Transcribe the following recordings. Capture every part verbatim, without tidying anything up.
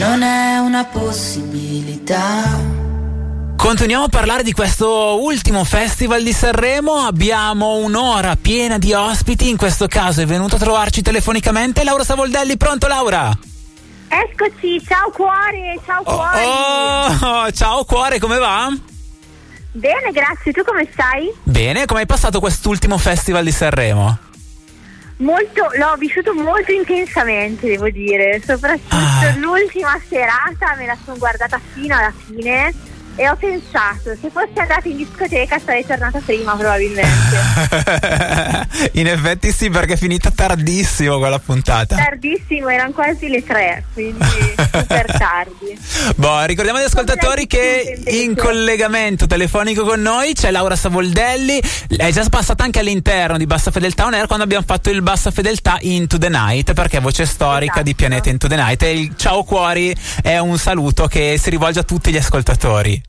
non è una possibilità. Continuiamo a parlare di questo ultimo festival di Sanremo, abbiamo un'ora piena di ospiti, in questo caso è venuta a trovarci telefonicamente Laura Savoldelli. Pronto Laura? Eccoci, ciao cuore, ciao oh, cuore. Oh, ciao cuore, come va? Bene, grazie, tu come stai? Bene, come hai passato quest'ultimo festival di Sanremo? Molto, l'ho vissuto molto intensamente, devo dire, soprattutto ah. l'ultima serata me la sono guardata fino alla fine. E ho pensato, se fossi andata in discoteca sarei tornata prima probabilmente. In effetti sì, perché è finita tardissimo quella puntata. Tardissimo, erano quasi le tre, quindi super tardi. Boh, ricordiamo agli ascoltatori che in collegamento telefonico con noi c'è Laura Savoldelli. È già passata anche all'interno di Bassa Fedeltà On Air quando abbiamo fatto il Bassa Fedeltà Into the Night, perché è voce storica, esatto, di Pianeta Into the Night. E il ciao cuori è un saluto che si rivolge a tutti gli ascoltatori.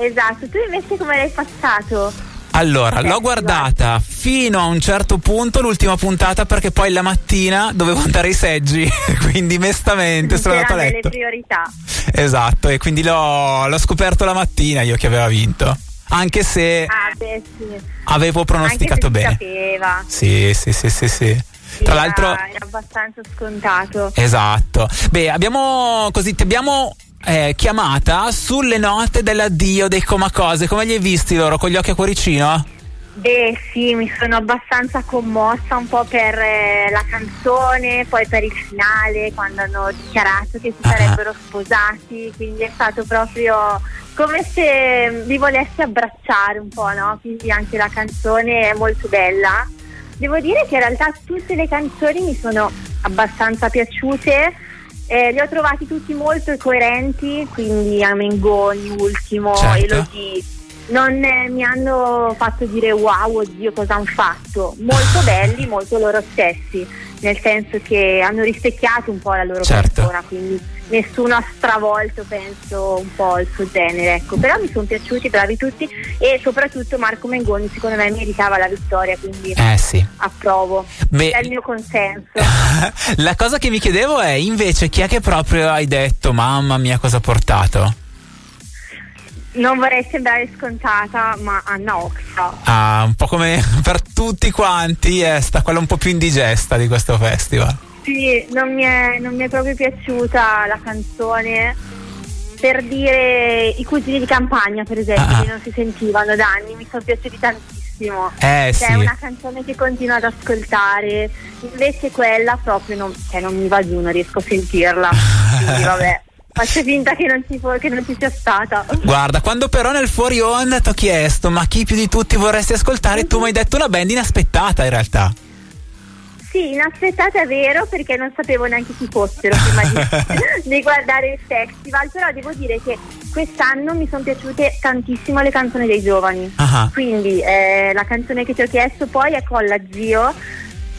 Esatto, tu invece come l'hai passato? Allora, okay, l'ho guardata fino a un certo punto l'ultima puntata, perché poi la mattina dovevo andare ai seggi, quindi mestamente sono andato a letto. C'erano delle priorità. Esatto, e quindi l'ho, l'ho scoperto la mattina io che aveva vinto, anche se ah, beh, sì. avevo pronosticato anche se bene. Sapeva. Sì, sì, sì, sì, sì. Tra era, l'altro era abbastanza scontato. Esatto. Beh, abbiamo così ti abbiamo Eh, chiamata sulle note dell'addio dei Comacose. Come li hai visti loro? Con gli occhi a cuoricino? Beh sì, mi sono abbastanza commossa un po' per eh, la canzone, poi per il finale quando hanno dichiarato che si ah. sarebbero sposati, quindi è stato proprio come se li volessi abbracciare un po', no? Quindi anche la canzone è molto bella. Devo dire che in realtà tutte le canzoni mi sono abbastanza piaciute. Eh, li ho trovati tutti molto coerenti, quindi a Mengoni ultimo, certo, elogi non eh, mi hanno fatto dire wow, oddio cosa hanno fatto, molto belli, molto loro stessi, nel senso che hanno rispecchiato un po' la loro, certo, persona, quindi nessuno ha stravolto penso un po' il suo genere, ecco, però mi sono piaciuti, bravi tutti, e soprattutto Marco Mengoni secondo me meritava la vittoria, quindi eh sì. approvo. Beh, è il mio consenso. La cosa che mi chiedevo è invece chi è che proprio hai detto mamma mia cosa ha portato? Non vorrei sembrare scontata, ma Anna Oxa. Ah, un po' come per tutti quanti è sta quella un po' più indigesta di questo festival. Sì, non mi è, non mi è proprio piaciuta la canzone. Per dire I Cugini di Campagna, per esempio, ah. che non si sentivano da anni, mi sono piaciuti tantissimo. Eh, cioè, sì. È una canzone che continuo ad ascoltare, invece quella proprio non, cioè, non mi va giù, non riesco a sentirla. Quindi vabbè. Faccio finta che non, ci, che non ci sia stata. Guarda, quando però nel fuori onda ti ho chiesto ma chi più di tutti vorresti ascoltare, mm-hmm. tu mi hai detto una band inaspettata in realtà. Sì, inaspettata è vero, perché non sapevo neanche chi fossero prima di, di guardare il festival, però devo dire che quest'anno mi sono piaciute tantissimo le canzoni dei giovani. Uh-huh. Quindi eh, la canzone che ti ho chiesto poi è Colla Zio,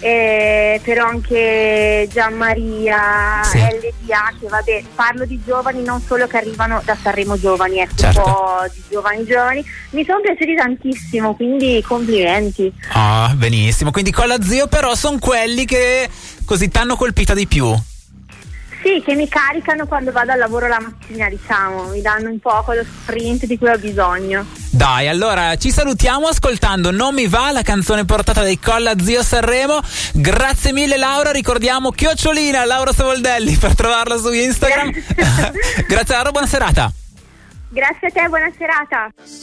Eh, però anche Gianmaria, sì. L D A, che vabbè, parlo di giovani non solo che arrivano da Sanremo giovani, ecco, certo, un po' di giovani giovani, mi sono piaciuti tantissimo, quindi complimenti. Ah, benissimo, quindi con la zio però sono quelli che così t'hanno colpita di più. Sì, che mi caricano quando vado al lavoro la mattina, diciamo, mi danno un po' quello sprint di cui ho bisogno. Dai, allora ci salutiamo ascoltando Non mi va, la canzone portata dai Colla Zio Sanremo. Grazie mille Laura, ricordiamo chiocciolina Laura Savoldelli per trovarla su Instagram. Grazie Laura, buona serata. Grazie a te, buona serata.